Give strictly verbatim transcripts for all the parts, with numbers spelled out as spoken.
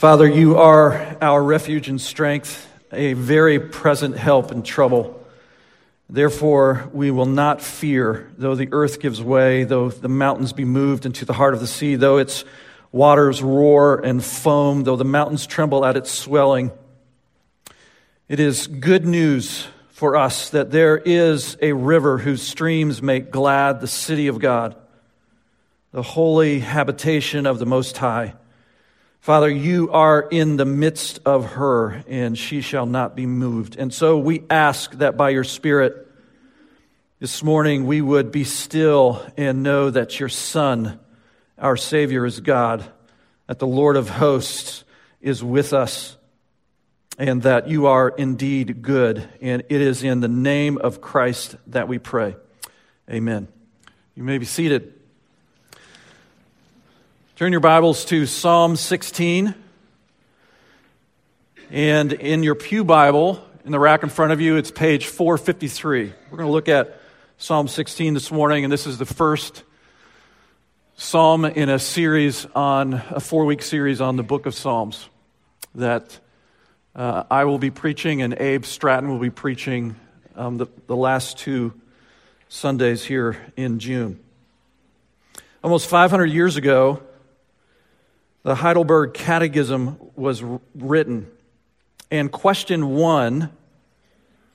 Father, you are our refuge and strength, a very present help in trouble. Therefore, we will not fear, though the earth gives way, though the mountains be moved into the heart of the sea, though its waters roar and foam, though the mountains tremble at its swelling. It is good news for us that there is a river whose streams make glad the city of God, the holy habitation of the Most High. Father, you are in the midst of her, and she shall not be moved. And so we ask that by your Spirit this morning we would be still and know that your Son, our Savior, is God, that the Lord of hosts is with us, and that you are indeed good. And it is in the name of Christ that we pray. Amen. You may be seated. Turn your Bibles to Psalm sixteen. And in your pew Bible, in the rack in front of you, it's page four fifty-three. We're going to look at Psalm sixteen this morning, and this is the first psalm in a series on, a four-week series on the book of Psalms that Uh, I will be preaching, and Abe Stratton will be preaching um, the, the last two Sundays here in June. Almost five hundred years ago, the Heidelberg Catechism was written, and question one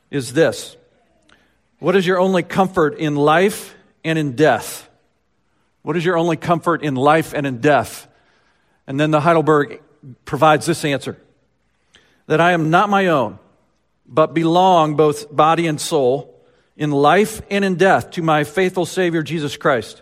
is this: what is your only comfort in life and in death? What is your only comfort in life and in death? And then the Heidelberg provides this answer: that I am not my own, but belong both body and soul, in life and in death, to my faithful Savior, Jesus Christ.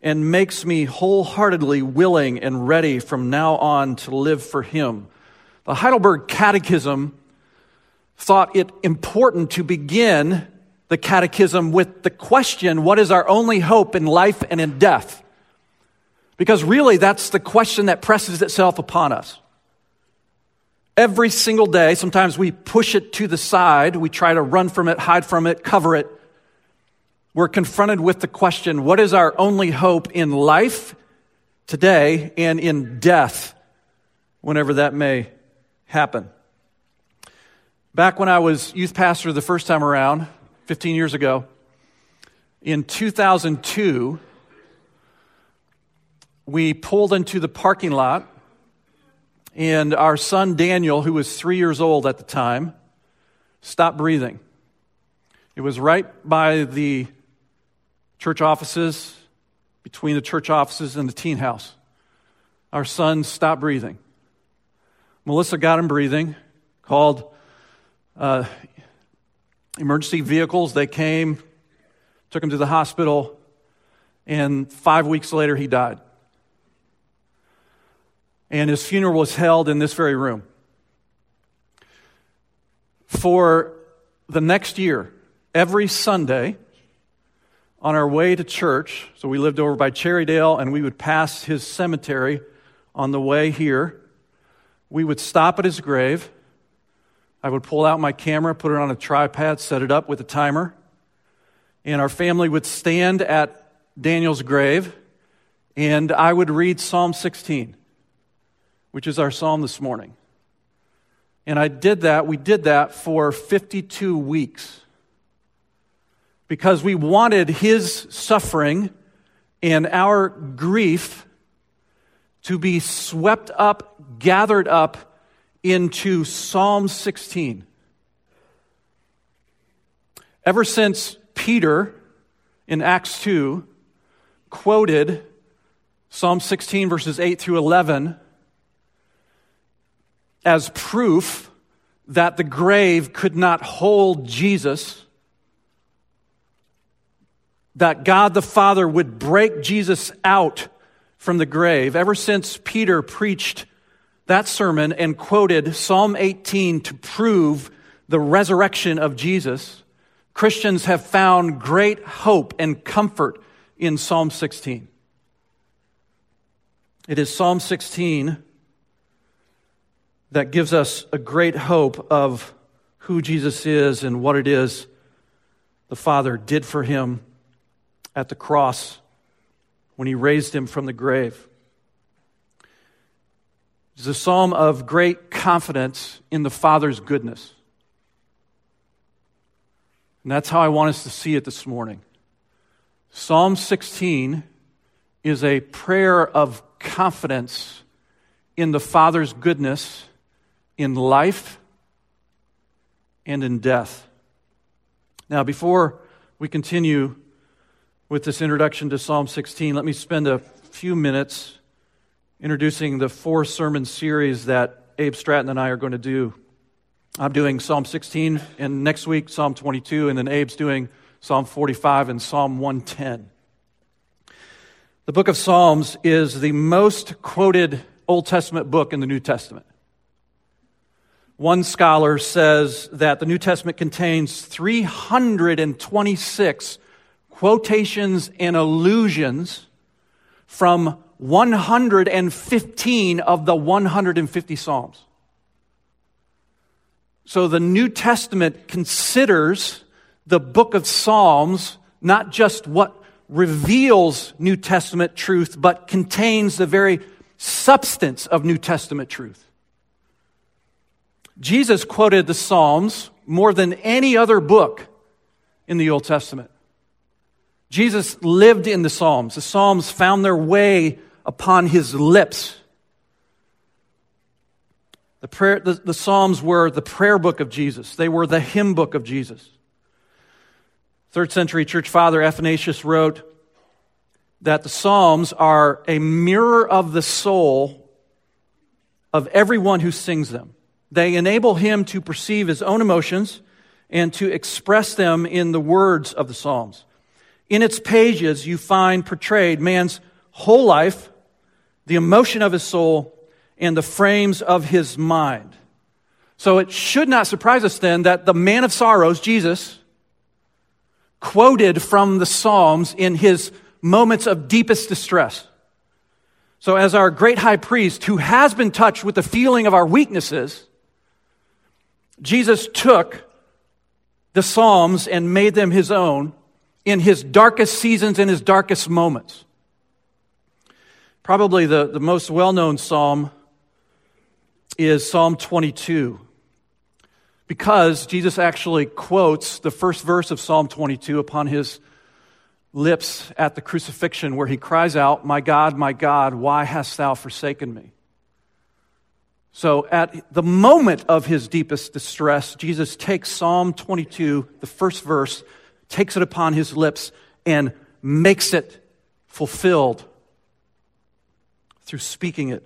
and makes me wholeheartedly willing and ready from now on to live for him. The Heidelberg Catechism thought it important to begin the catechism with the question, what is our only hope in life and in death? Because really, that's the question that presses itself upon us. Every single day, sometimes we push it to the side. We try to run from it, hide from it, cover it. We're confronted with the question, what is our only hope in life today and in death, whenever that may happen? Back when I was youth pastor the first time around, fifteen years ago, in two thousand two, we pulled into the parking lot. And our son Daniel, who was three years old at the time, stopped breathing. It was right by the church offices, between the church offices and the teen house. Our son stopped breathing. Melissa got him breathing, called uh, emergency vehicles. They came, took him to the hospital, and five weeks later he died. And his funeral was held in this very room. For the next year, every Sunday, on our way to church, so we lived over by Cherrydale, and we would pass his cemetery on the way here. We would stop at his grave. I would pull out my camera, put it on a tripod, set it up with a timer. And our family would stand at Daniel's grave, and I would read Psalm sixteen. Which is our psalm this morning. And I did that, we did that for fifty-two weeks because we wanted his suffering and our grief to be swept up, gathered up into Psalm sixteen. Ever since Peter in Acts two quoted Psalm sixteen verses eight through eleven as proof that the grave could not hold Jesus, that God the Father would break Jesus out from the grave. Ever since Peter preached that sermon and quoted Psalm eighteen to prove the resurrection of Jesus, Christians have found great hope and comfort in Psalm sixteen. It is Psalm sixteen that gives us a great hope of who Jesus is and what it is the Father did for him at the cross when he raised him from the grave. It's a psalm of great confidence in the Father's goodness. And that's how I want us to see it this morning. Psalm sixteen is a prayer of confidence in the Father's goodness in life and in death. Now, before we continue with this introduction to Psalm sixteen, let me spend a few minutes introducing the four-sermon series that Abe Stratton and I are going to do. I'm doing Psalm sixteen, and next week, Psalm twenty-two, and then Abe's doing Psalm forty-five and Psalm one ten. The book of Psalms is the most quoted Old Testament book in the New Testament. One scholar says that the New Testament contains three hundred twenty-six quotations and allusions from one hundred fifteen of the one hundred fifty Psalms. So the New Testament considers the book of Psalms not just what reveals New Testament truth, but contains the very substance of New Testament truth. Jesus quoted the Psalms more than any other book in the Old Testament. Jesus lived in the Psalms. The Psalms found their way upon his lips. The, prayer, the, the Psalms were the prayer book of Jesus. They were the hymn book of Jesus. Third century church father Athanasius wrote that the Psalms are a mirror of the soul of everyone who sings them. They enable him to perceive his own emotions and to express them in the words of the Psalms. In its pages, you find portrayed man's whole life, the emotion of his soul, and the frames of his mind. So it should not surprise us then that the man of sorrows, Jesus, quoted from the Psalms in his moments of deepest distress. So as our great high priest, who has been touched with the feeling of our weaknesses, Jesus took the Psalms and made them his own in his darkest seasons and his darkest moments. Probably the, the most well-known Psalm is Psalm twenty-two, because Jesus actually quotes the first verse of Psalm twenty-two upon his lips at the crucifixion, where he cries out, "My God, my God, why hast thou forsaken me?" So at the moment of his deepest distress, Jesus takes Psalm twenty-two, the first verse, takes it upon his lips, and makes it fulfilled through speaking it.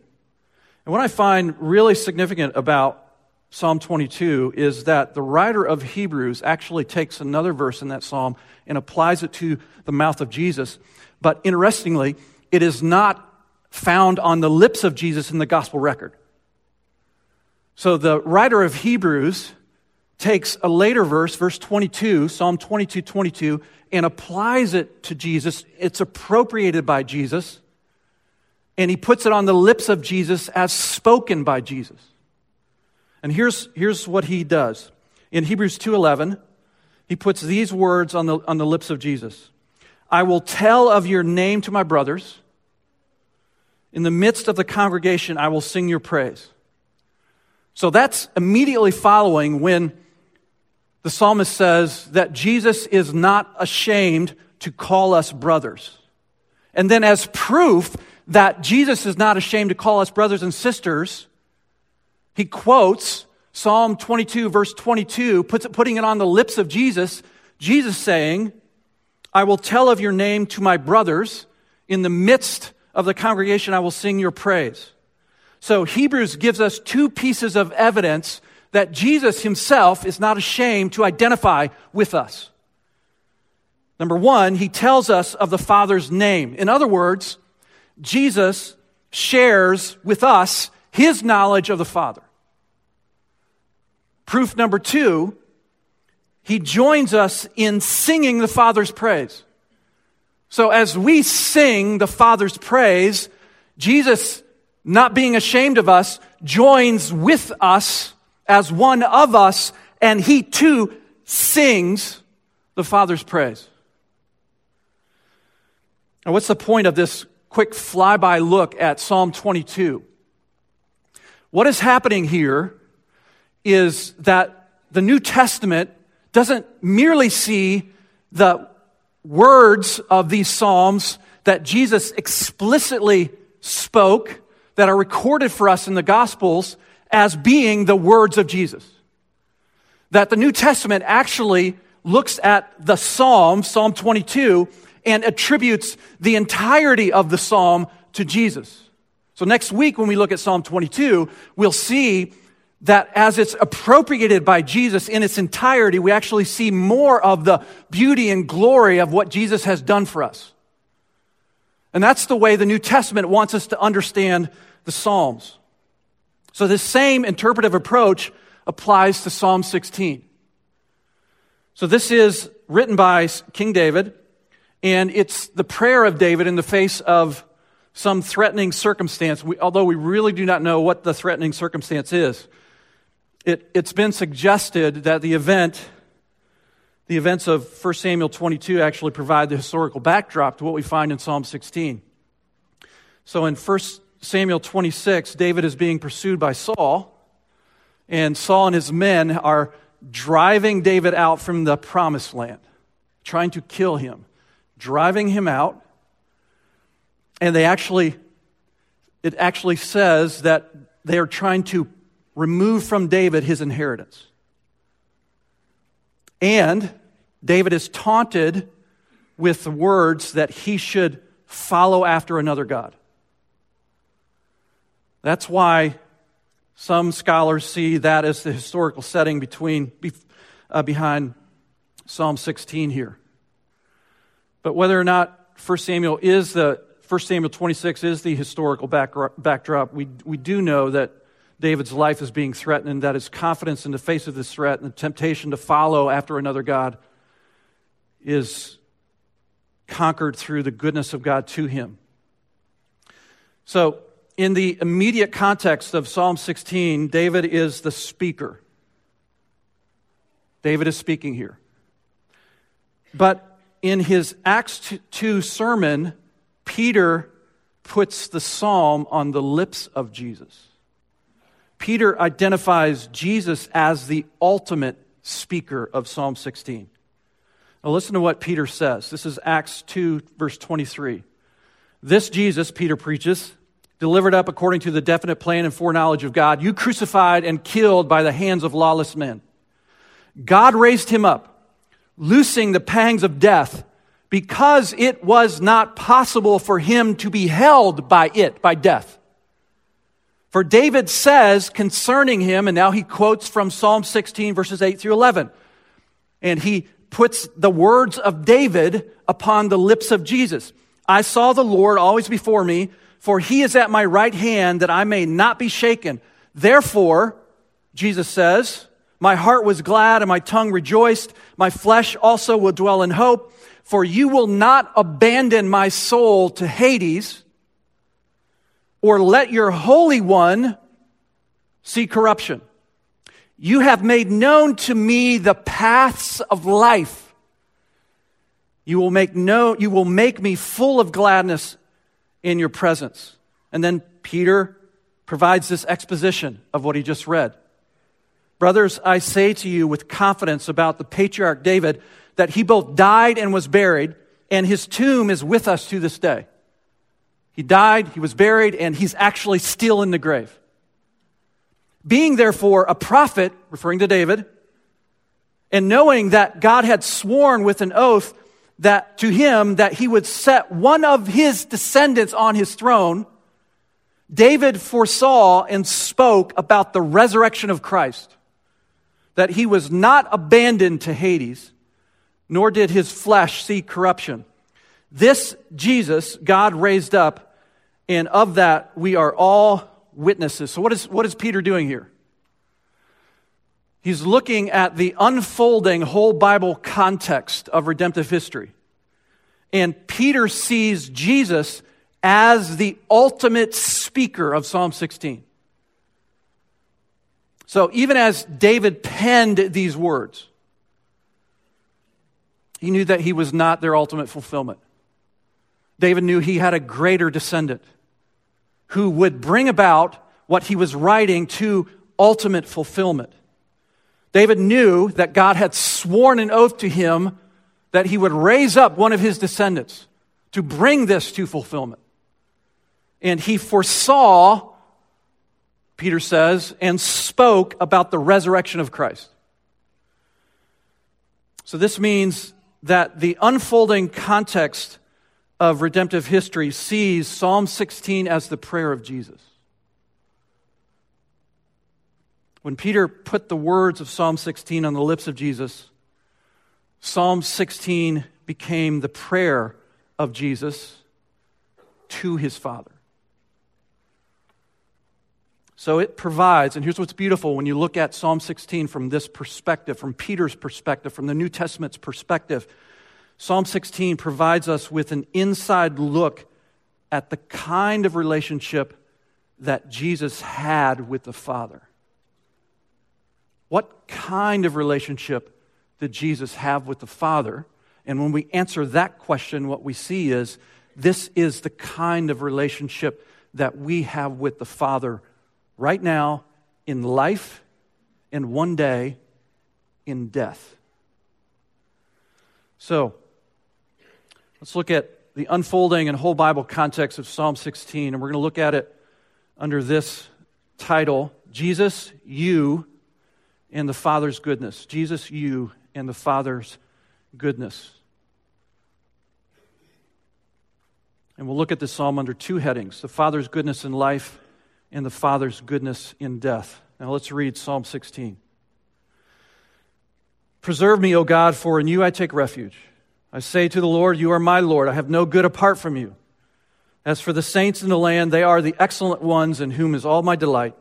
And what I find really significant about Psalm twenty-two is that the writer of Hebrews actually takes another verse in that psalm and applies it to the mouth of Jesus. But interestingly, it is not found on the lips of Jesus in the gospel record. So the writer of Hebrews takes a later verse, verse twenty-two, Psalm twenty-two, twenty-two, and applies it to Jesus. It's appropriated by Jesus, and he puts it on the lips of Jesus as spoken by Jesus. And here's, here's what he does. In Hebrews two eleven, he puts these words on the, on the lips of Jesus. "I will tell of your name to my brothers. In the midst of the congregation, I will sing your praise." So that's immediately following when the psalmist says that Jesus is not ashamed to call us brothers. And then as proof that Jesus is not ashamed to call us brothers and sisters, he quotes Psalm twenty-two, verse twenty-two, puts it, putting it on the lips of Jesus, Jesus saying, "I will tell of your name to my brothers. In the midst of the congregation, I will sing your praise." So Hebrews gives us two pieces of evidence that Jesus himself is not ashamed to identify with us. Number one, he tells us of the Father's name. In other words, Jesus shares with us his knowledge of the Father. Proof number two, he joins us in singing the Father's praise. So as we sing the Father's praise, Jesus, not being ashamed of us, joins with us as one of us, and he too sings the Father's praise. Now, what's the point of this quick flyby look at Psalm twenty-two? What is happening here is that the New Testament doesn't merely see the words of these Psalms that Jesus explicitly spoke that are recorded for us in the Gospels as being the words of Jesus. That the New Testament actually looks at the Psalm, Psalm twenty-two, and attributes the entirety of the Psalm to Jesus. So next week when we look at Psalm twenty-two, we'll see that as it's appropriated by Jesus in its entirety, we actually see more of the beauty and glory of what Jesus has done for us. And that's the way the New Testament wants us to understand the Psalms. So this same interpretive approach applies to Psalm sixteen. So this is written by King David, and it's the prayer of David in the face of some threatening circumstance, we, although we really do not know what the threatening circumstance is. It, it's been suggested that the event, the events of First Samuel twenty-two actually provide the historical backdrop to what we find in Psalm sixteen. So in First Samuel twenty-six, David is being pursued by Saul, and Saul and his men are driving David out from the promised land, trying to kill him, driving him out. And they actually, it actually says that they are trying to remove from David his inheritance. And David is taunted with the words that he should follow after another god. That's why some scholars see that as the historical setting between uh, behind Psalm sixteen here. But whether or not First Samuel is the First Samuel twenty-six is the historical backdrop, we we do know that David's life is being threatened, and that his confidence in the face of this threat and the temptation to follow after another god is conquered through the goodness of God to him. So, in the immediate context of Psalm sixteen, David is the speaker. David is speaking here. But in his Acts two sermon, Peter puts the psalm on the lips of Jesus. Peter identifies Jesus as the ultimate speaker of Psalm sixteen. Now listen to what Peter says. This is Acts two, verse twenty-three. This Jesus, Peter preaches, delivered up according to the definite plan and foreknowledge of God, you crucified and killed by the hands of lawless men. God raised him up, loosing the pangs of death, because it was not possible for him to be held by it, by death. For David says concerning him, and now he quotes from Psalm sixteen, verses eight through eleven, and he puts the words of David upon the lips of Jesus. I saw the Lord always before me, for he is at my right hand, that I may not be shaken. Therefore, Jesus says, my heart was glad and my tongue rejoiced. My flesh also will dwell in hope. For you will not abandon my soul to Hades, or let your Holy One see corruption. You have made known to me the paths of life. You will make no, you will make me full of gladness in your presence. And then Peter provides this exposition of what he just read. Brothers, I say to you with confidence about the patriarch David that he both died and was buried, and his tomb is with us to this day. He died, he was buried, and he's actually still in the grave. Being therefore a prophet, referring to David, and knowing that God had sworn with an oath that to him that he would set one of his descendants on his throne, David foresaw and spoke about the resurrection of Christ, that he was not abandoned to Hades, nor did his flesh see corruption. This Jesus God raised up, and of that we are all witnesses. So what is what is Peter doing here? He's looking at the unfolding whole Bible context of redemptive history. And Peter sees Jesus as the ultimate speaker of Psalm sixteen. So even as David penned these words, he knew that he was not their ultimate fulfillment. David knew he had a greater descendant who would bring about what he was writing to ultimate fulfillment. David knew that God had sworn an oath to him that he would raise up one of his descendants to bring this to fulfillment. And he foresaw, Peter says, and spoke about the resurrection of Christ. So this means that the unfolding context of redemptive history sees Psalm sixteen as the prayer of Jesus. When Peter put the words of Psalm sixteen on the lips of Jesus, Psalm sixteen became the prayer of Jesus to his Father. So it provides, and here's what's beautiful when you look at Psalm sixteen from this perspective, from Peter's perspective, from the New Testament's perspective, Psalm sixteen provides us with an inside look at the kind of relationship that Jesus had with the Father. What kind of relationship did Jesus have with the Father? And when we answer that question, what we see is this is the kind of relationship that we have with the Father right now in life and one day in death. So, let's look at the unfolding and whole Bible context of Psalm sixteen, and we're going to look at it under this title, Jesus, You, and the Father's goodness. Jesus, you, and the Father's goodness. And we'll look at this psalm under two headings, the Father's goodness in life and the Father's goodness in death. Now let's read Psalm sixteen. Preserve me, O God, for in you I take refuge. I say to the Lord, you are my Lord. I have no good apart from you. As for the saints in the land, they are the excellent ones in whom is all my delight.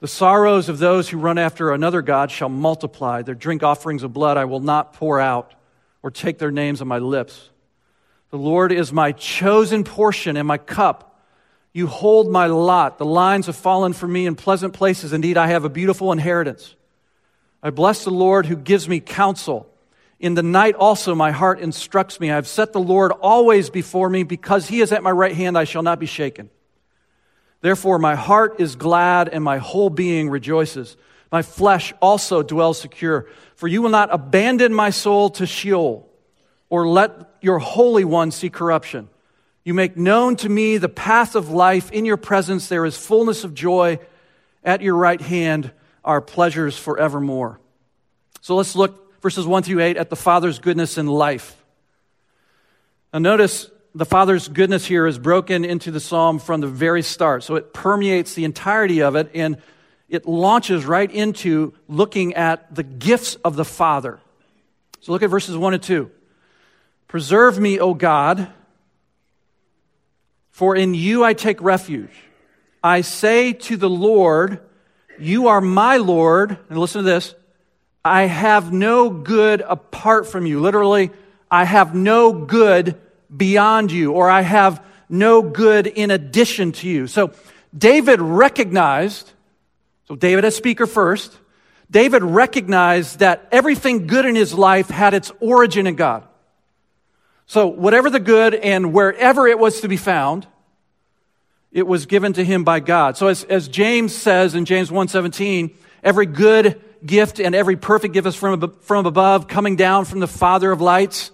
The sorrows of those who run after another God shall multiply. Their drink offerings of blood I will not pour out or take their names on my lips. The Lord is my chosen portion and my cup. You hold my lot. The lines have fallen for me in pleasant places. Indeed, I have a beautiful inheritance. I bless the Lord who gives me counsel. In the night also my heart instructs me. I have set the Lord always before me. Because he is at my right hand, I shall not be shaken. Therefore, my heart is glad and my whole being rejoices. My flesh also dwells secure. For you will not abandon my soul to Sheol or let your Holy One see corruption. You make known to me the path of life. In your presence there is fullness of joy. At your right hand are pleasures forevermore. So let's look verses one through eight at the Father's goodness in life. Now notice, the Father's goodness here is broken into the psalm from the very start. So it permeates the entirety of it, and it launches right into looking at the gifts of the Father. So look at verses one and two. Preserve me, O God, for in you I take refuge. I say to the Lord, you are my Lord. And listen to this. I have no good apart from you. Literally, I have no good beyond you, or I have no good in addition to you. So David recognized, so David as speaker first, David recognized that everything good in his life had its origin in God. So whatever the good and wherever it was to be found, it was given to him by God. So as, as James says in James one seventeen, every good gift and every perfect gift is from, from above, coming down from the Father of lights,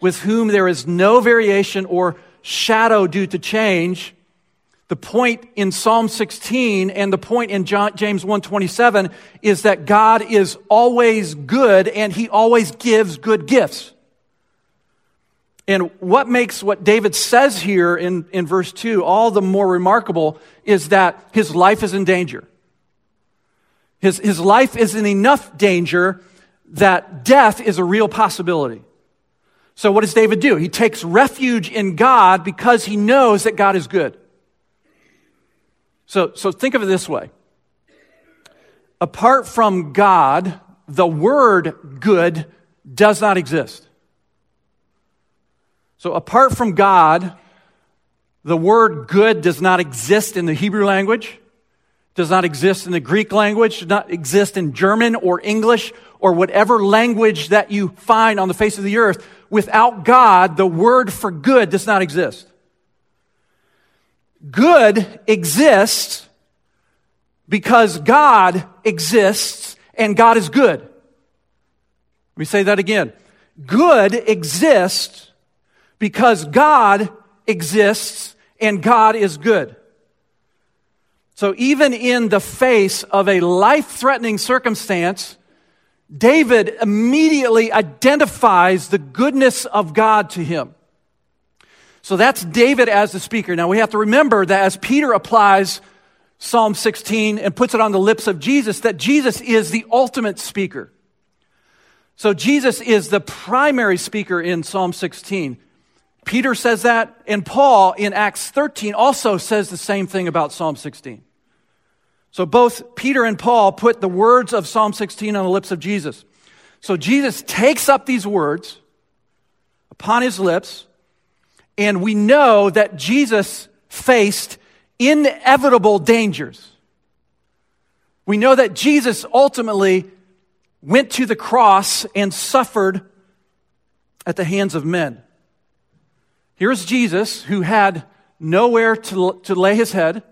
with whom there is no variation or shadow due to change. The point in Psalm sixteen and the point in John, James one twenty-seven is that God is always good and he always gives good gifts. And what makes what David says here in, in verse two all the more remarkable is that his life is in danger. His, his life is in enough danger that death is a real possibility. So what does David do? He takes refuge in God because he knows that God is good. So, so think of it this way. apart from God, the word good does not exist. So apart from God, the word good does not exist in the Hebrew language, does not exist in the Greek language, does not exist in German or English or whatever language that you find on the face of the earth. Without God, the word for good does not exist. Good exists because God exists and God is good. Let me say that again. Good exists because God exists and God is good. So even in the face of a life-threatening circumstance, David immediately identifies the goodness of God to him. So that's David as the speaker. Now we have to remember that as Peter applies Psalm sixteen and puts it on the lips of Jesus, that Jesus is the ultimate speaker. So Jesus is the primary speaker in Psalm sixteen. Peter says that, and Paul in Acts thirteen also says the same thing about Psalm sixteen. So both Peter and Paul put the words of Psalm sixteen on the lips of Jesus. So Jesus takes up these words upon his lips, and we know that Jesus faced inevitable dangers. We know that Jesus ultimately went to the cross and suffered at the hands of men. Here's Jesus, who had nowhere to, to lay his head,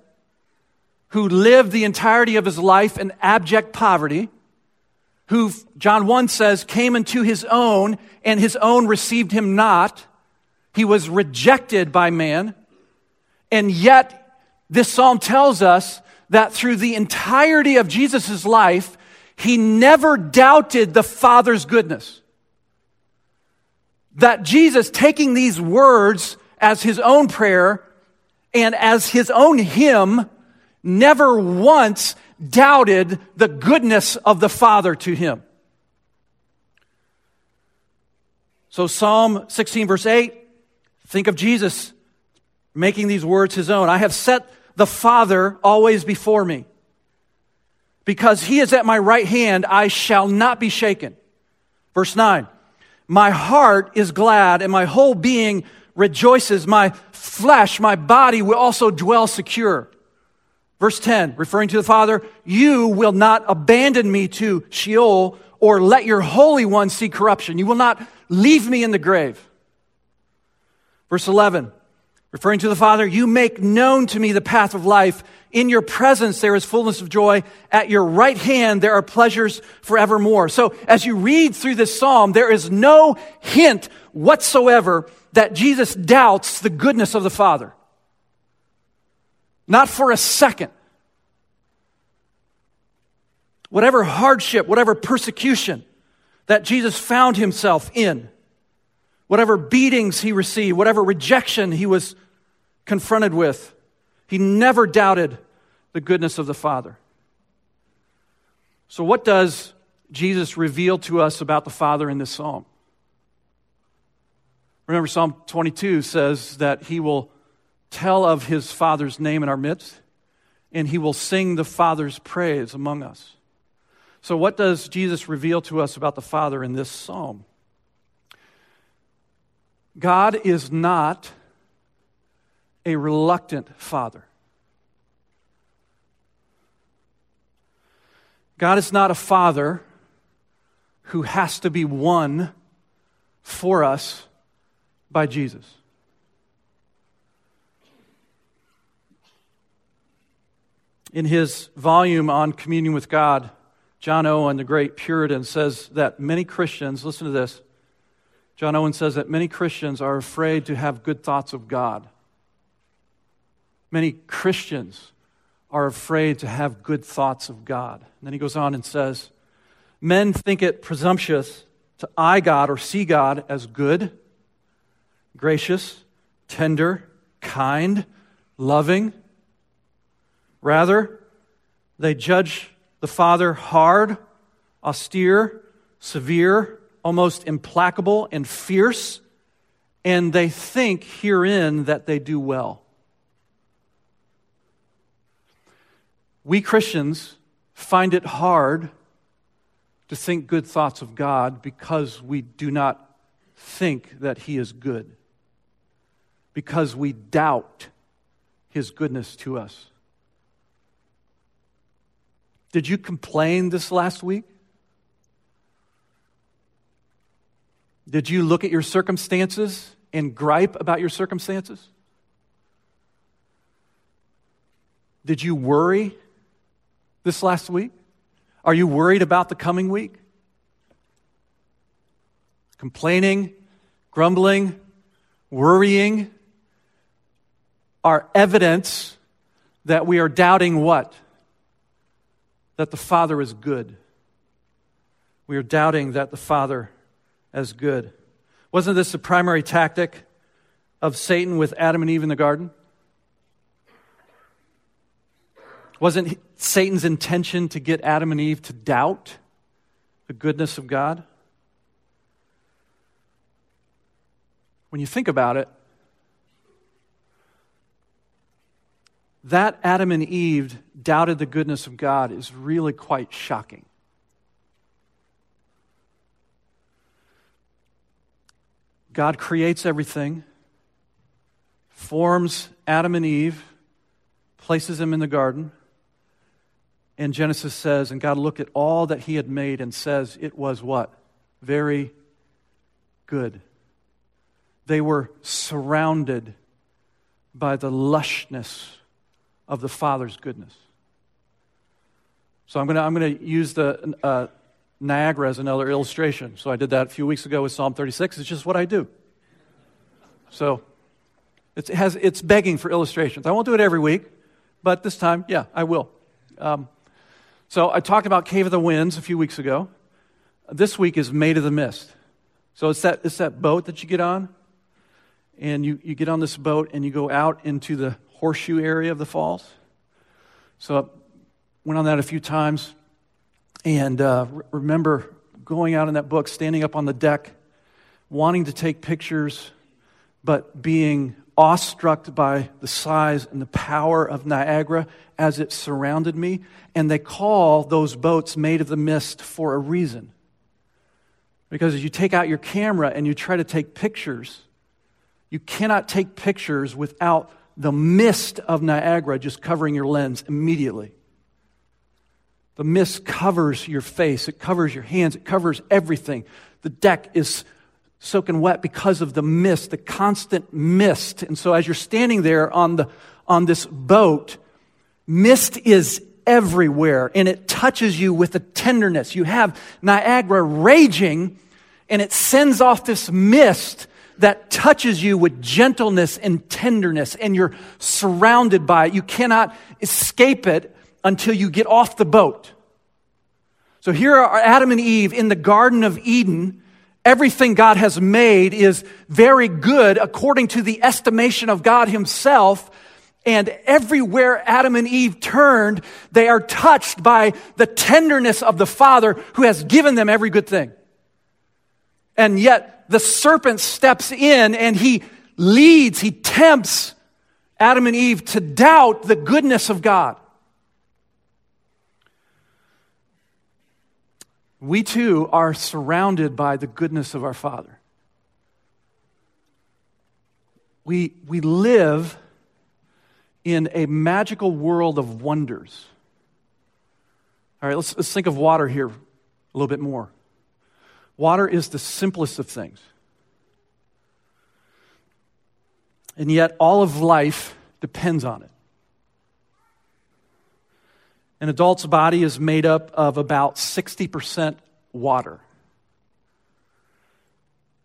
who lived the entirety of his life in abject poverty, who, John one says, came into his own, and his own received him not. He was rejected by man. And yet, this psalm tells us that through the entirety of Jesus' life, he never doubted the Father's goodness. That Jesus, taking these words as his own prayer and as his own hymn, never once doubted the goodness of the Father to him. So Psalm sixteen, verse eight, think of Jesus making these words his own. I have set the Father always before me. Because he is at my right hand, I shall not be shaken. Verse nine. My heart is glad and my whole being rejoices. My flesh, my body will also dwell secure. Verse ten, referring to the Father, you will not abandon me to Sheol or let your Holy One see corruption. You will not leave me in the grave. Verse eleven, referring to the Father, you make known to me the path of life. In your presence there is fullness of joy. At your right hand there are pleasures forevermore. So as you read through this psalm, there is no hint whatsoever that Jesus doubts the goodness of the Father. Not for a second. Whatever hardship, whatever persecution that Jesus found himself in, whatever beatings he received, whatever rejection he was confronted with, he never doubted the goodness of the Father. So what does Jesus reveal to us about the Father in this psalm? Remember, Psalm twenty-two says that he will tell of his Father's name in our midst, and he will sing the Father's praise among us. So what does Jesus reveal to us about the Father in this psalm? God is not a reluctant father. God is not a father who has to be won for us by Jesus. In his volume on communion with God, John Owen, the great Puritan, says that many Christians, listen to this, John Owen says that many Christians are afraid to have good thoughts of God. Many Christians are afraid to have good thoughts of God. And then he goes on and says, men think it presumptuous to eye God or see God as good, gracious, tender, kind, loving. Rather, they judge the Father hard, austere, severe, almost implacable and fierce, and they think herein that they do well. We Christians find it hard to think good thoughts of God because we do not think that He is good, because we doubt His goodness to us. Did you complain this last week? Did you look at your circumstances and gripe about your circumstances? Did you worry this last week? Are you worried about the coming week? Complaining, grumbling, worrying are evidence that we are doubting what? That the Father is good. We are doubting that the Father is good. Wasn't this the primary tactic of Satan with Adam and Eve in the garden? Wasn't Satan's intention to get Adam and Eve to doubt the goodness of God? When you think about it, that Adam and Eve doubted the goodness of God is really quite shocking. God creates everything, forms Adam and Eve, places them in the garden. And Genesis says, and God looked at all that He had made and says, it was what? Very good. They were surrounded by the lushness of the Father's goodness. So I'm going to I'm going to use the uh, Niagara as another illustration. So I did that a few weeks ago with Psalm thirty-six. It's just what I do. So it's, it has, it's begging for illustrations. I won't do it every week, but this time, yeah, I will. Um, so I talked about Cave of the Winds a few weeks ago. This week is Maid of the Mist. So it's that it's that boat that you get on, and you, you get on this boat and you go out into the horseshoe area of the falls. So I went on that a few times, and uh, remember going out in that book, standing up on the deck, wanting to take pictures, but being awestruck by the size and the power of Niagara as it surrounded me. And they call those boats Maid of the Mist for a reason. Because as you take out your camera and you try to take pictures, you cannot take pictures without the mist of Niagara just covering your lens immediately. The mist covers your face, it covers your hands, it covers everything. The deck is soaking wet because of the mist, the constant mist. And so as you're standing there on the on this boat, mist is everywhere, and it touches you with a tenderness. You have Niagara raging, and it sends off this mist that touches you with gentleness and tenderness, and you're surrounded by it. You cannot escape it until you get off the boat. So here are Adam and Eve in the Garden of Eden. Everything God has made is very good according to the estimation of God Himself. And everywhere Adam and Eve turned, they are touched by the tenderness of the Father who has given them every good thing. And yet the serpent steps in and he leads, he tempts Adam and Eve to doubt the goodness of God. We too are surrounded by the goodness of our Father. We, we live in a magical world of wonders. All right, let's, let's think of water here a little bit more. Water is the simplest of things. And yet all of life depends on it. An adult's body is made up of about sixty percent water.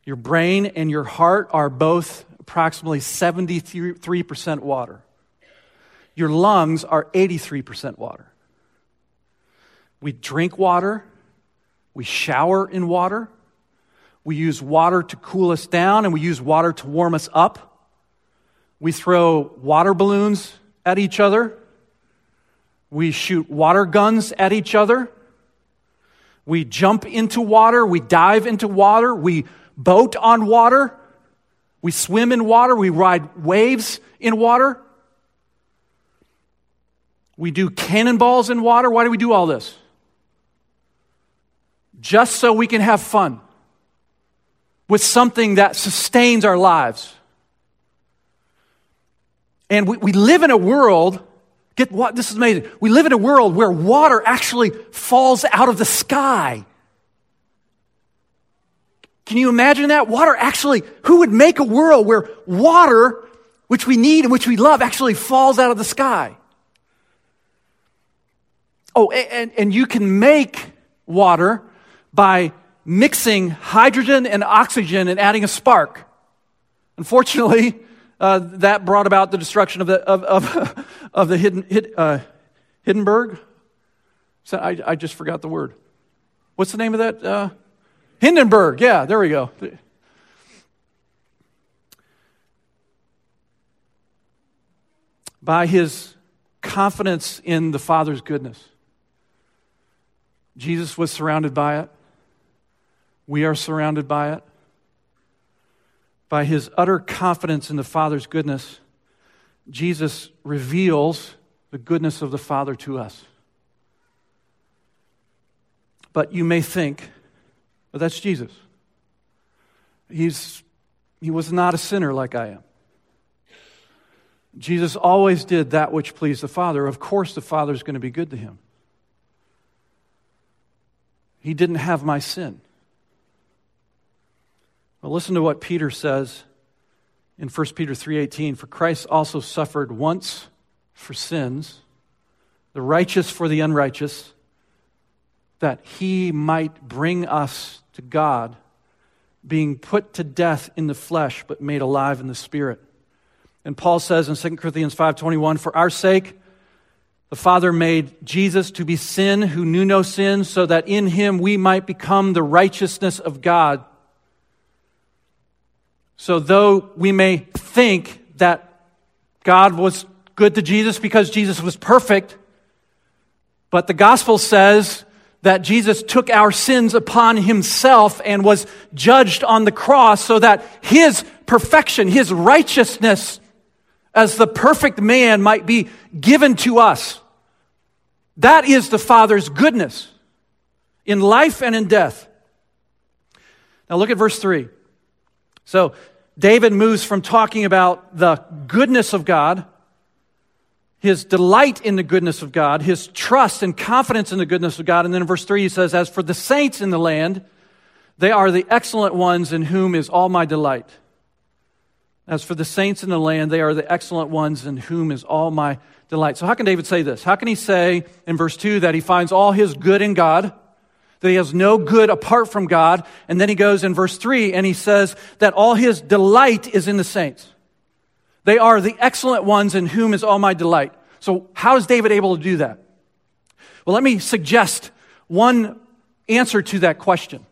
Your brain and your heart are both approximately seventy-three percent water. Your lungs are eighty-three percent water. We drink water. We shower in water. We use water to cool us down, and we use water to warm us up. We throw water balloons at each other. We shoot water guns at each other. We jump into water. We dive into water. We boat on water. We swim in water. We ride waves in water. We do cannonballs in water. Why do we do all this? Just so we can have fun with something that sustains our lives. And we, we live in a world, get what, this is amazing. We live in a world where water actually falls out of the sky. Can you imagine that? Water actually, who would make a world where water, which we need and which we love, actually falls out of the sky? Oh, and, and you can make water by mixing hydrogen and oxygen and adding a spark. Unfortunately, uh, that brought about the destruction of the of of, of the Hidden, hid, uh, Hindenburg. So I, I just forgot the word. What's the name of that? Uh, Hindenburg. Yeah, there we go. By his confidence in the Father's goodness, Jesus was surrounded by it. We are surrounded by it. By his utter confidence in the Father's goodness, Jesus reveals the goodness of the Father to us. But you may think, well, that's Jesus. He's, he was not a sinner like I am. Jesus always did that which pleased the Father. Of course, the Father's going to be good to him. He didn't have my sin. Well, listen to what Peter says in First Peter three eighteen. For Christ also suffered once for sins, the righteous for the unrighteous, that he might bring us to God, being put to death in the flesh, but made alive in the spirit. And Paul says in Second Corinthians five twenty-one, for our sake, the Father made Jesus to be sin who knew no sin, so that in him we might become the righteousness of God. So though we may think that God was good to Jesus because Jesus was perfect, but the gospel says that Jesus took our sins upon himself and was judged on the cross so that his perfection, his righteousness as the perfect man might be given to us. That is the Father's goodness in life and in death. Now look at verse three. So David moves from talking about the goodness of God, his delight in the goodness of God, his trust and confidence in the goodness of God. And then in verse three, he says, as for the saints in the land, they are the excellent ones in whom is all my delight. As for the saints in the land, they are the excellent ones in whom is all my delight. So how can David say this? How can he say in verse two that he finds all his good in God, that he has no good apart from God? And then he goes in verse three and he says that all his delight is in the saints. They are the excellent ones in whom is all my delight. So how is David able to do that? Well, let me suggest one answer to that question.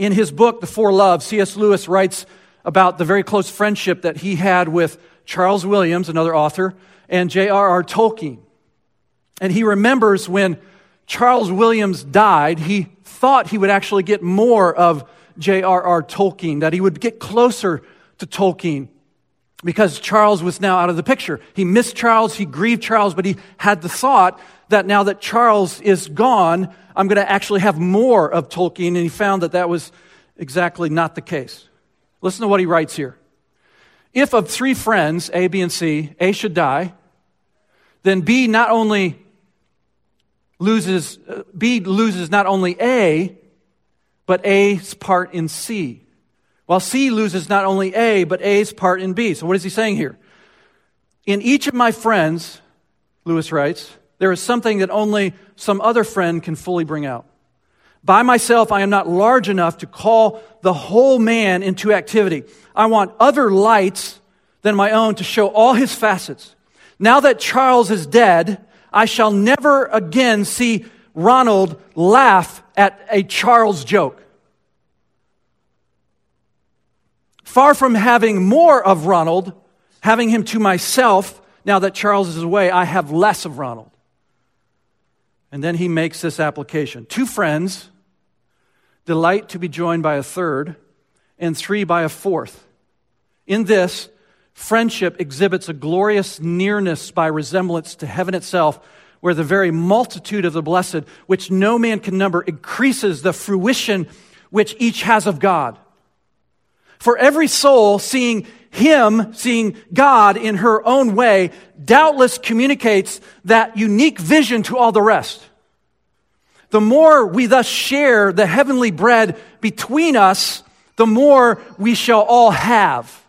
In his book, The Four Loves, C S. Lewis writes about the very close friendship that he had with Charles Williams, another author, and J R R. Tolkien. And he remembers when Charles Williams died, he thought he would actually get more of J R R. Tolkien, that he would get closer to Tolkien because Charles was now out of the picture. He missed Charles, he grieved Charles, but he had the thought that now that Charles is gone, I'm going to actually have more of Tolkien, and he found that that was exactly not the case. Listen to what he writes here. If of three friends, A, B, and C, A should die, then B not only loses, B loses not only A, but A's part in C, while C loses not only A, but A's part in B. So what is he saying here? In each of my friends, Lewis writes, there is something that only some other friend can fully bring out. By myself, I am not large enough to call the whole man into activity. I want other lights than my own to show all his facets. Now that Charles is dead, I shall never again see Ronald laugh at a Charles joke. Far from having more of Ronald, having him to myself, now that Charles is away, I have less of Ronald. And then he makes this application. Two friends delight to be joined by a third, and three by a fourth. In this, friendship exhibits a glorious nearness by resemblance to heaven itself, where the very multitude of the blessed, which no man can number, increases the fruition which each has of God. For every soul seeing Him, seeing God in her own way, doubtless communicates that unique vision to all the rest. The more we thus share the heavenly bread between us, the more we shall all have.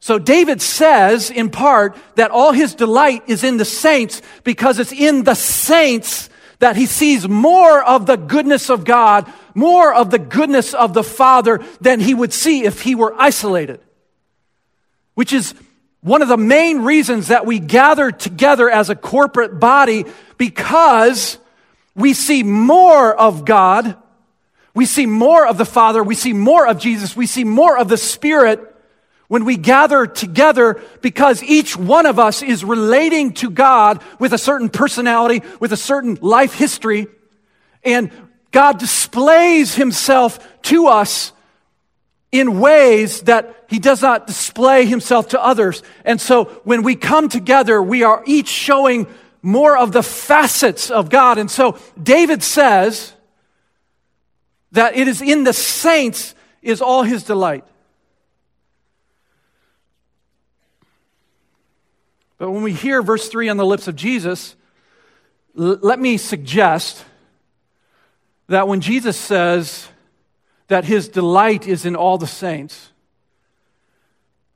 So David says, in part, that all his delight is in the saints because it's in the saints that he sees more of the goodness of God, more of the goodness of the Father than he would see if he were isolated, which is one of the main reasons that we gather together as a corporate body, because we see more of God, we see more of the Father, we see more of Jesus, we see more of the Spirit when we gather together, because each one of us is relating to God with a certain personality, with a certain life history, and God displays Himself to us in ways that He does not display Himself to others. And so when we come together, we are each showing more of the facets of God. And so David says that it is in the saints is all his delight. But when we hear verse three on the lips of Jesus, l- let me suggest that when Jesus says that his delight is in all the saints,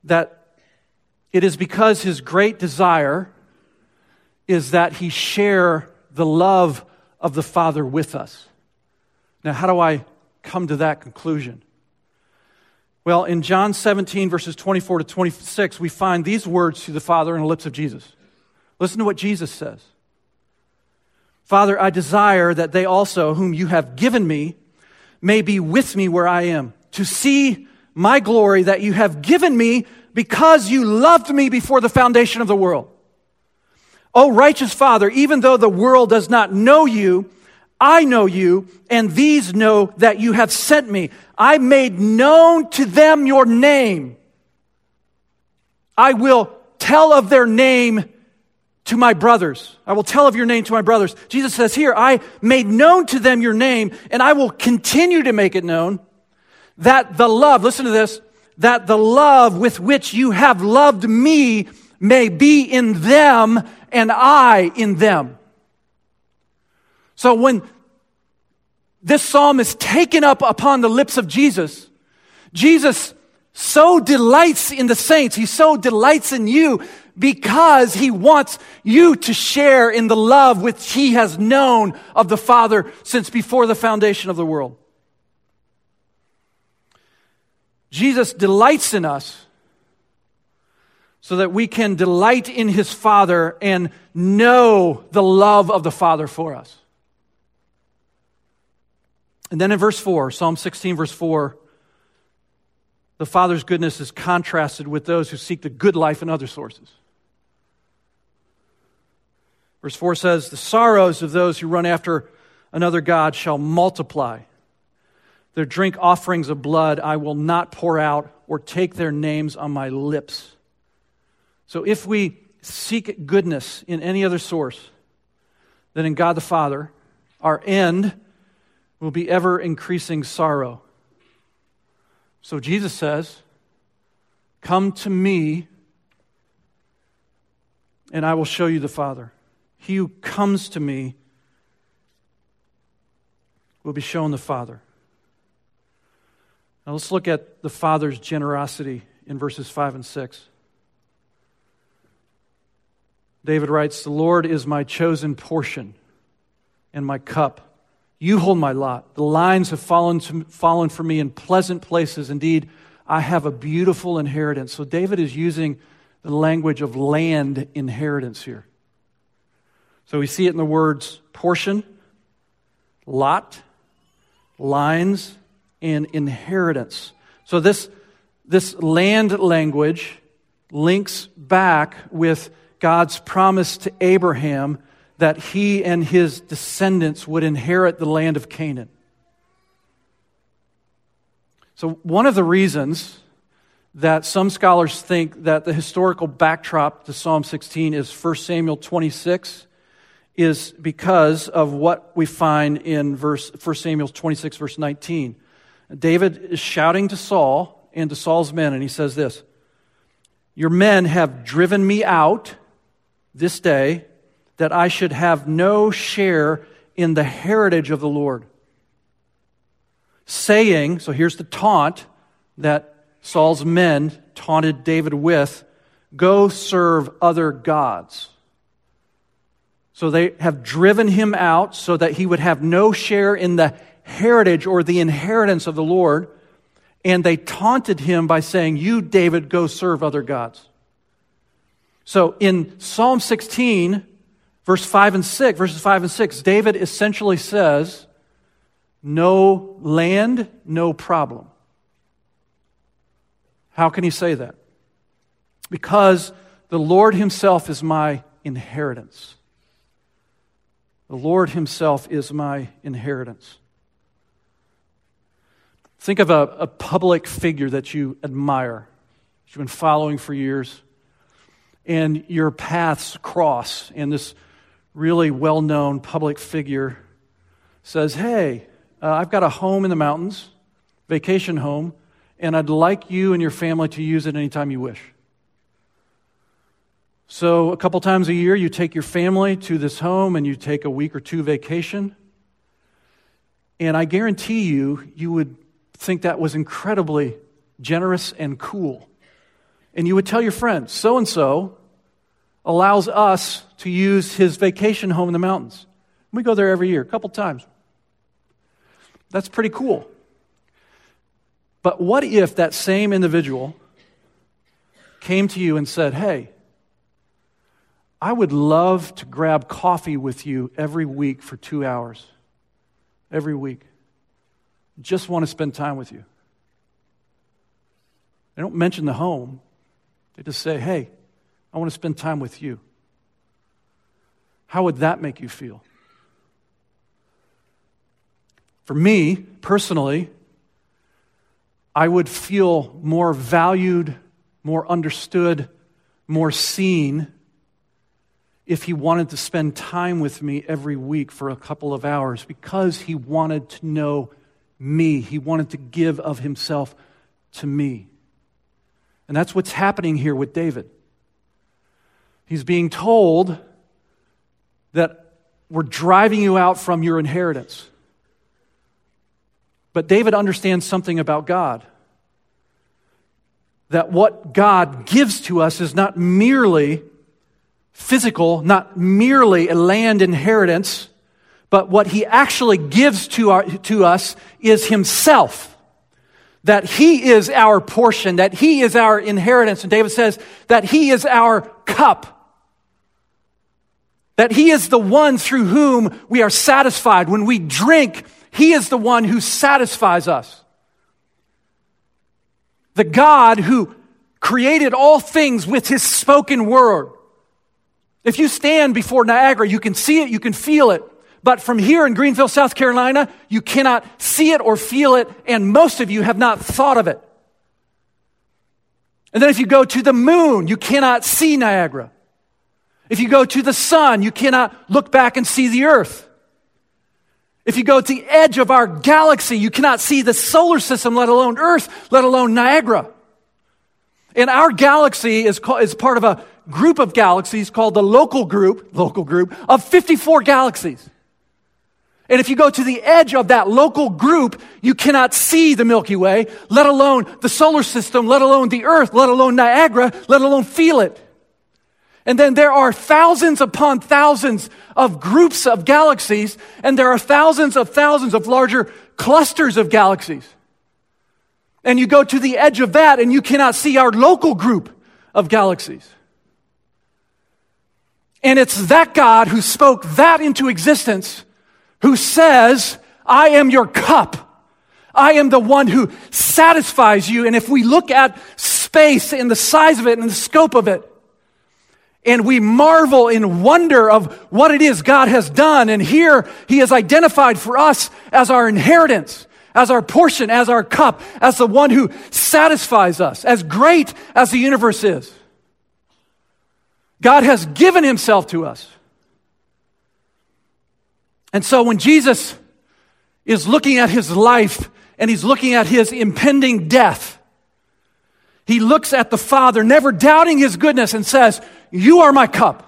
that it is because his great desire is that he share the love of the Father with us. Now, how do I come to that conclusion? Well, in John seventeen, verses twenty-four to twenty-six, we find these words to the Father in the lips of Jesus. Listen to what Jesus says. "Father, I desire that they also, whom you have given me, may be with me where I am, to see my glory that you have given me, because you loved me before the foundation of the world. O righteous Father, even though the world does not know you, I know you, and these know that you have sent me. I made known to them your name. I will tell of their name to my brothers. I will tell of your name to my brothers." Jesus says here, I made known to them your name, and I will continue to make it known, that the love, listen to this, that the love with which you have loved me may be in them, and I in them. So when this psalm is taken up upon the lips of Jesus, Jesus so delights in the saints, he so delights in you, because he wants you to share in the love which he has known of the Father since before the foundation of the world. Jesus delights in us so that we can delight in his Father and know the love of the Father for us. And then in verse four, Psalm sixteen, verse four, the Father's goodness is contrasted with those who seek the good life in other sources. Verse four says, "The sorrows of those who run after another god shall multiply. Their drink offerings of blood I will not pour out, or take their names on my lips." So if we seek goodness in any other source than in God the Father, our end will be ever-increasing sorrow. So Jesus says, "Come to me, and I will show you the Father. He who comes to me will be shown the Father." Now let's look at the Father's generosity in verses five and six. David writes, "The Lord is my chosen portion and my cup. You hold my lot. The lines have fallen to, fallen for me in pleasant places. Indeed, I have a beautiful inheritance." So David is using the language of land inheritance here. So we see it in the words portion, lot, lines, and inheritance. So this, this land language links back with God's promise to Abraham that he and his descendants would inherit the land of Canaan. So one of the reasons that some scholars think that the historical backdrop to Psalm sixteen is First Samuel twenty-six, is because of what we find in verse First Samuel twenty-six, verse nineteen. David is shouting to Saul and to Saul's men, and he says this, "Your men have driven me out this day, that I should have no share in the heritage of the Lord." Saying, so here's the taunt that Saul's men taunted David with, "Go serve other gods." So they have driven him out so that he would have no share in the heritage or the inheritance of the Lord. And they taunted him by saying, "You, David, go serve other gods." So in Psalm sixteen, verse five and six, verses five and six, David essentially says, no land, no problem. How can he say that? Because the Lord himself is my inheritance. The Lord himself is my inheritance. Think of a, a public figure that you admire, that you've been following for years, and your paths cross, and this really well-known public figure says, "Hey, uh, I've got a home in the mountains, vacation home, and I'd like you and your family to use it anytime you wish." So a couple times a year, you take your family to this home, and you take a week or two vacation, and I guarantee you, you would think that was incredibly generous and cool. And you would tell your friends, "So-and-so allows us to use his vacation home in the mountains. We go there every year, a couple times. That's pretty cool." But what if that same individual came to you and said, "Hey, I would love to grab coffee with you every week for two hours, every week. Just want to spend time with you." They don't mention the home. They just say, "Hey, I want to spend time with you." How would that make you feel? For me, personally, I would feel more valued, more understood, more seen if he wanted to spend time with me every week for a couple of hours, because he wanted to know me. He wanted to give of himself to me. And that's what's happening here with David. He's being told that we're driving you out from your inheritance. But David understands something about God, that what God gives to us is not merely physical, not merely a land inheritance, but what he actually gives to, our, to us is himself, that he is our portion, that he is our inheritance. And David says that he is our cup, that he is the one through whom we are satisfied. When we drink, he is the one who satisfies us. The God who created all things with his spoken word. If you stand before Niagara, you can see it, you can feel it. But from here in Greenville, South Carolina, you cannot see it or feel it, and most of you have not thought of it. And then if you go to the moon, you cannot see Niagara. If you go to the sun, you cannot look back and see the earth. If you go to the edge of our galaxy, you cannot see the solar system, let alone Earth, let alone Niagara. And our galaxy is, co- is part of a group of galaxies called the local group, local group, of fifty-four galaxies. And if you go to the edge of that local group, you cannot see the Milky Way, let alone the solar system, let alone the Earth, let alone Niagara, let alone feel it. And then there are thousands upon thousands of groups of galaxies, and there are thousands of thousands of larger clusters of galaxies. And you go to the edge of that, and you cannot see our local group of galaxies. And it's that God who spoke that into existence, who says, "I am your cup. I am the one who satisfies you." And if we look at space and the size of it and the scope of it, and we marvel in wonder of what it is God has done, and here he is identified for us as our inheritance, as our portion, as our cup, as the one who satisfies us, as great as the universe is. God has given himself to us. And so when Jesus is looking at his life and he's looking at his impending death, he looks at the Father, never doubting his goodness, and says, "You are my cup.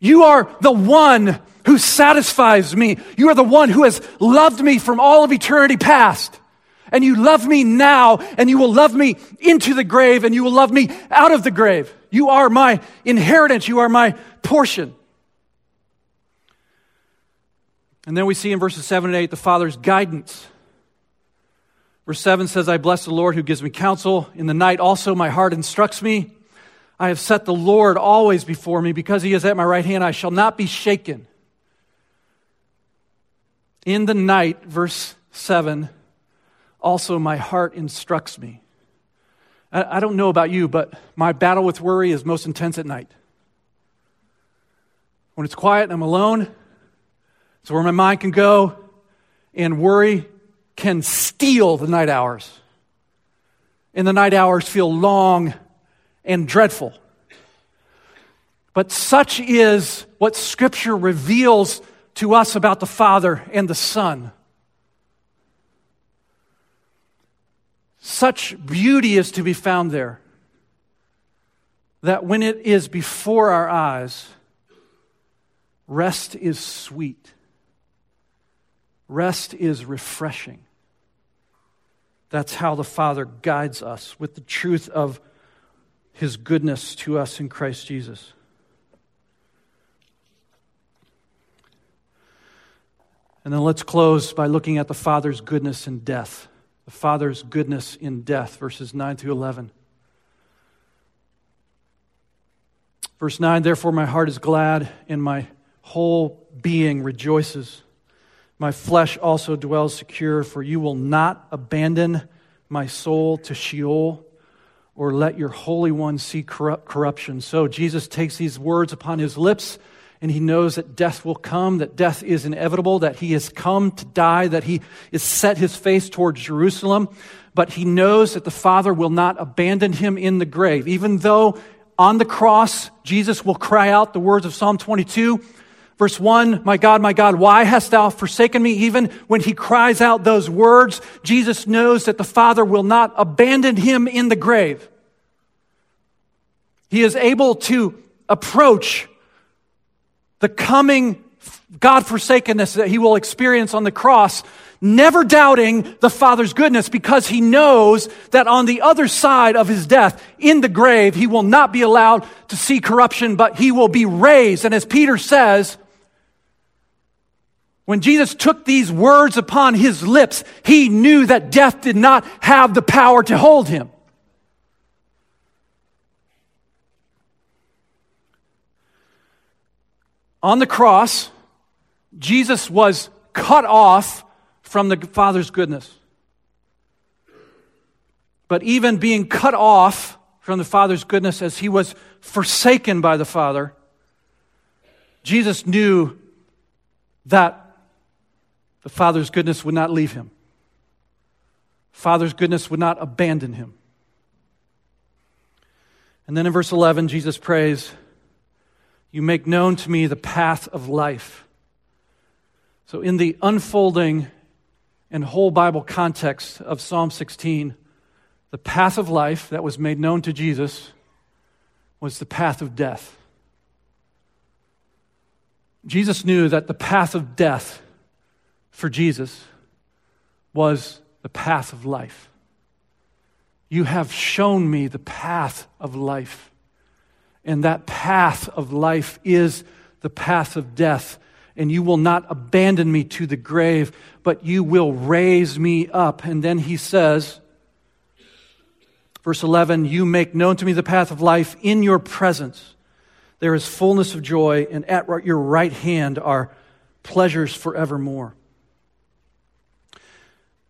You are the one who satisfies me. You are the one who has loved me from all of eternity past. And you love me now, and you will love me into the grave, and you will love me out of the grave. You are my inheritance. You are my portion." And then we see in verses seven and eight the Father's guidance. Verse seven says, "I bless the Lord who gives me counsel. In the night also my heart instructs me. I have set the Lord always before me. Because he is at my right hand, I shall not be shaken." In the night, verse seven, also my heart instructs me. I, I don't know about you, but my battle with worry is most intense at night. When it's quiet and I'm alone, it's where my mind can go, and worry can steal the night hours. And the night hours feel long and dreadful. But such is what Scripture reveals to us about the Father and the Son. Such beauty is to be found there that when it is before our eyes, rest is sweet. Rest is refreshing. That's how the Father guides us, with the truth of his goodness to us in Christ Jesus. And then let's close by looking at the Father's goodness in death. The Father's goodness in death, verses nine through eleven. Verse nine, "Therefore my heart is glad and my whole being rejoices. My flesh also dwells secure, for you will not abandon my soul to Sheol or let your Holy One see corrupt corruption. So Jesus takes these words upon his lips, and he knows that death will come, that death is inevitable, that he has come to die, that he has set his face towards Jerusalem. But he knows that the Father will not abandon him in the grave. Even though on the cross, Jesus will cry out the words of Psalm twenty-two, verse one, "My God, my God, why hast thou forsaken me?" Even when he cries out those words, Jesus knows that the Father will not abandon him in the grave. He is able to approach the coming God-forsakenness that he will experience on the cross, never doubting the Father's goodness, because he knows that on the other side of his death, in the grave, he will not be allowed to see corruption, but he will be raised. And as Peter says, when Jesus took these words upon his lips, he knew that death did not have the power to hold him. On the cross, Jesus was cut off from the Father's goodness. But even being cut off from the Father's goodness, as he was forsaken by the Father, Jesus knew that the Father's goodness would not leave him. Father's goodness would not abandon him. And then in verse eleven, Jesus prays, "You make known to me the path of life." So in the unfolding and whole Bible context of Psalm sixteen, the path of life that was made known to Jesus was the path of death. Jesus knew that the path of death for Jesus was the path of life. "You have shown me the path of life." And that path of life is the path of death. "And you will not abandon me to the grave, but you will raise me up." And then he says, verse eleven, "You make known to me the path of life. In your presence there is fullness of joy, and at your right hand are pleasures forevermore."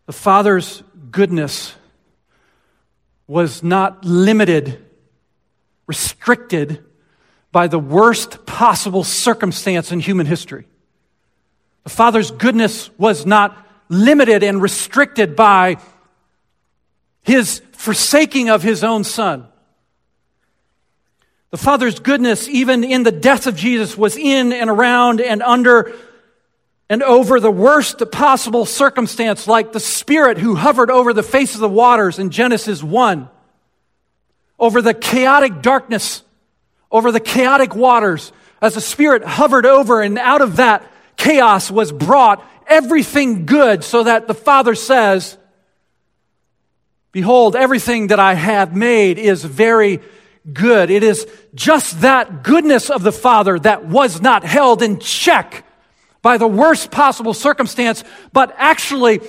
The Father's goodness was not limited, restricted by the worst possible circumstance in human history. The Father's goodness was not limited and restricted by his forsaking of his own son. The Father's goodness, even in the death of Jesus, was in and around and under and over the worst possible circumstance, like the Spirit who hovered over the face of the waters in Genesis one, over the chaotic darkness, over the chaotic waters, as the Spirit hovered over, and out of that chaos was brought everything good, so that the Father says, "Behold, everything that I have made is very good." It is just that goodness of the Father that was not held in check by the worst possible circumstance, but actually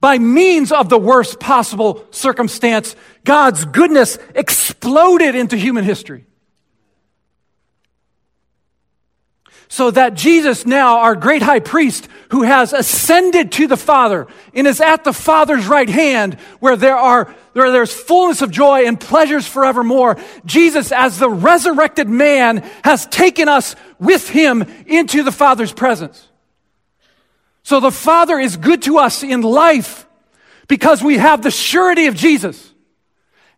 by means of the worst possible circumstance, God's goodness exploded into human history. So that Jesus now, our great high priest, who has ascended to the Father and is at the Father's right hand, where there are where there's fullness of joy and pleasures forevermore, Jesus as the resurrected man has taken us with him into the Father's presence. So the Father is good to us in life because we have the surety of Jesus.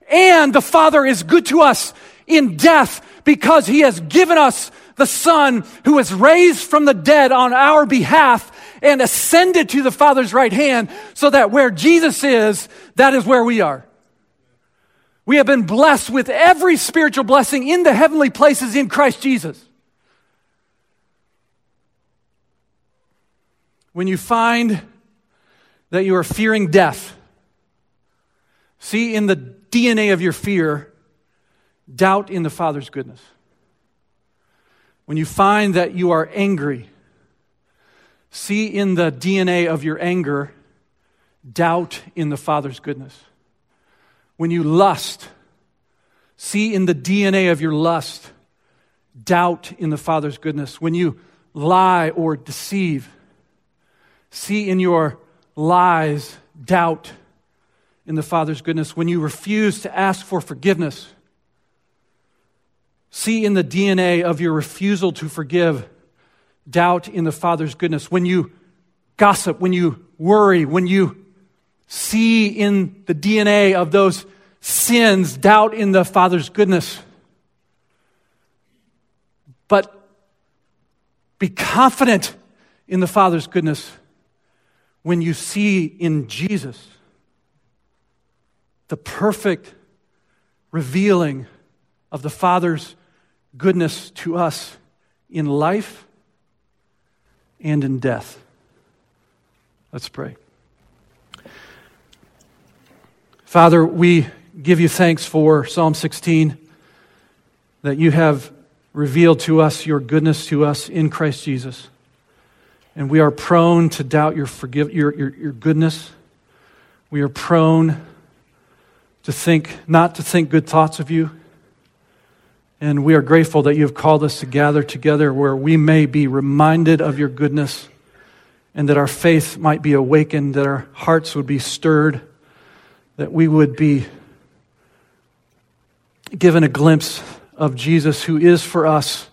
And the Father is good to us in death because he has given us the Son who was raised from the dead on our behalf and ascended to the Father's right hand, so that where Jesus is, that is where we are. We have been blessed with every spiritual blessing in the heavenly places in Christ Jesus. When you find that you are fearing death, see in the D N A of your fear, doubt in the Father's goodness. When you find that you are angry, see in the D N A of your anger, doubt in the Father's goodness. When you lust, see in the D N A of your lust, doubt in the Father's goodness. When you lie or deceive, see in your lies, doubt in the Father's goodness. When you refuse to ask for forgiveness, see in the D N A of your refusal to forgive, doubt in the Father's goodness. When you gossip, when you worry, when you see in the D N A of those sins, doubt in the Father's goodness. But be confident in the Father's goodness when you see in Jesus the perfect revealing of the Father's goodness to us in life and in death. Let's pray. Father, we give you thanks for Psalm sixteen, that you have revealed to us your goodness to us in Christ Jesus. And we are prone to doubt your forgive your, your, your goodness. We are prone to think, not to think good thoughts of you. And we are grateful that you have called us to gather together where we may be reminded of your goodness, and that our faith might be awakened, that our hearts would be stirred, that we would be given a glimpse of Jesus, who is for us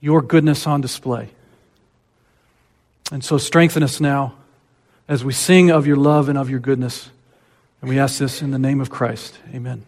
your goodness on display. And so strengthen us now as we sing of your love and of your goodness. And we ask this in the name of Christ. Amen.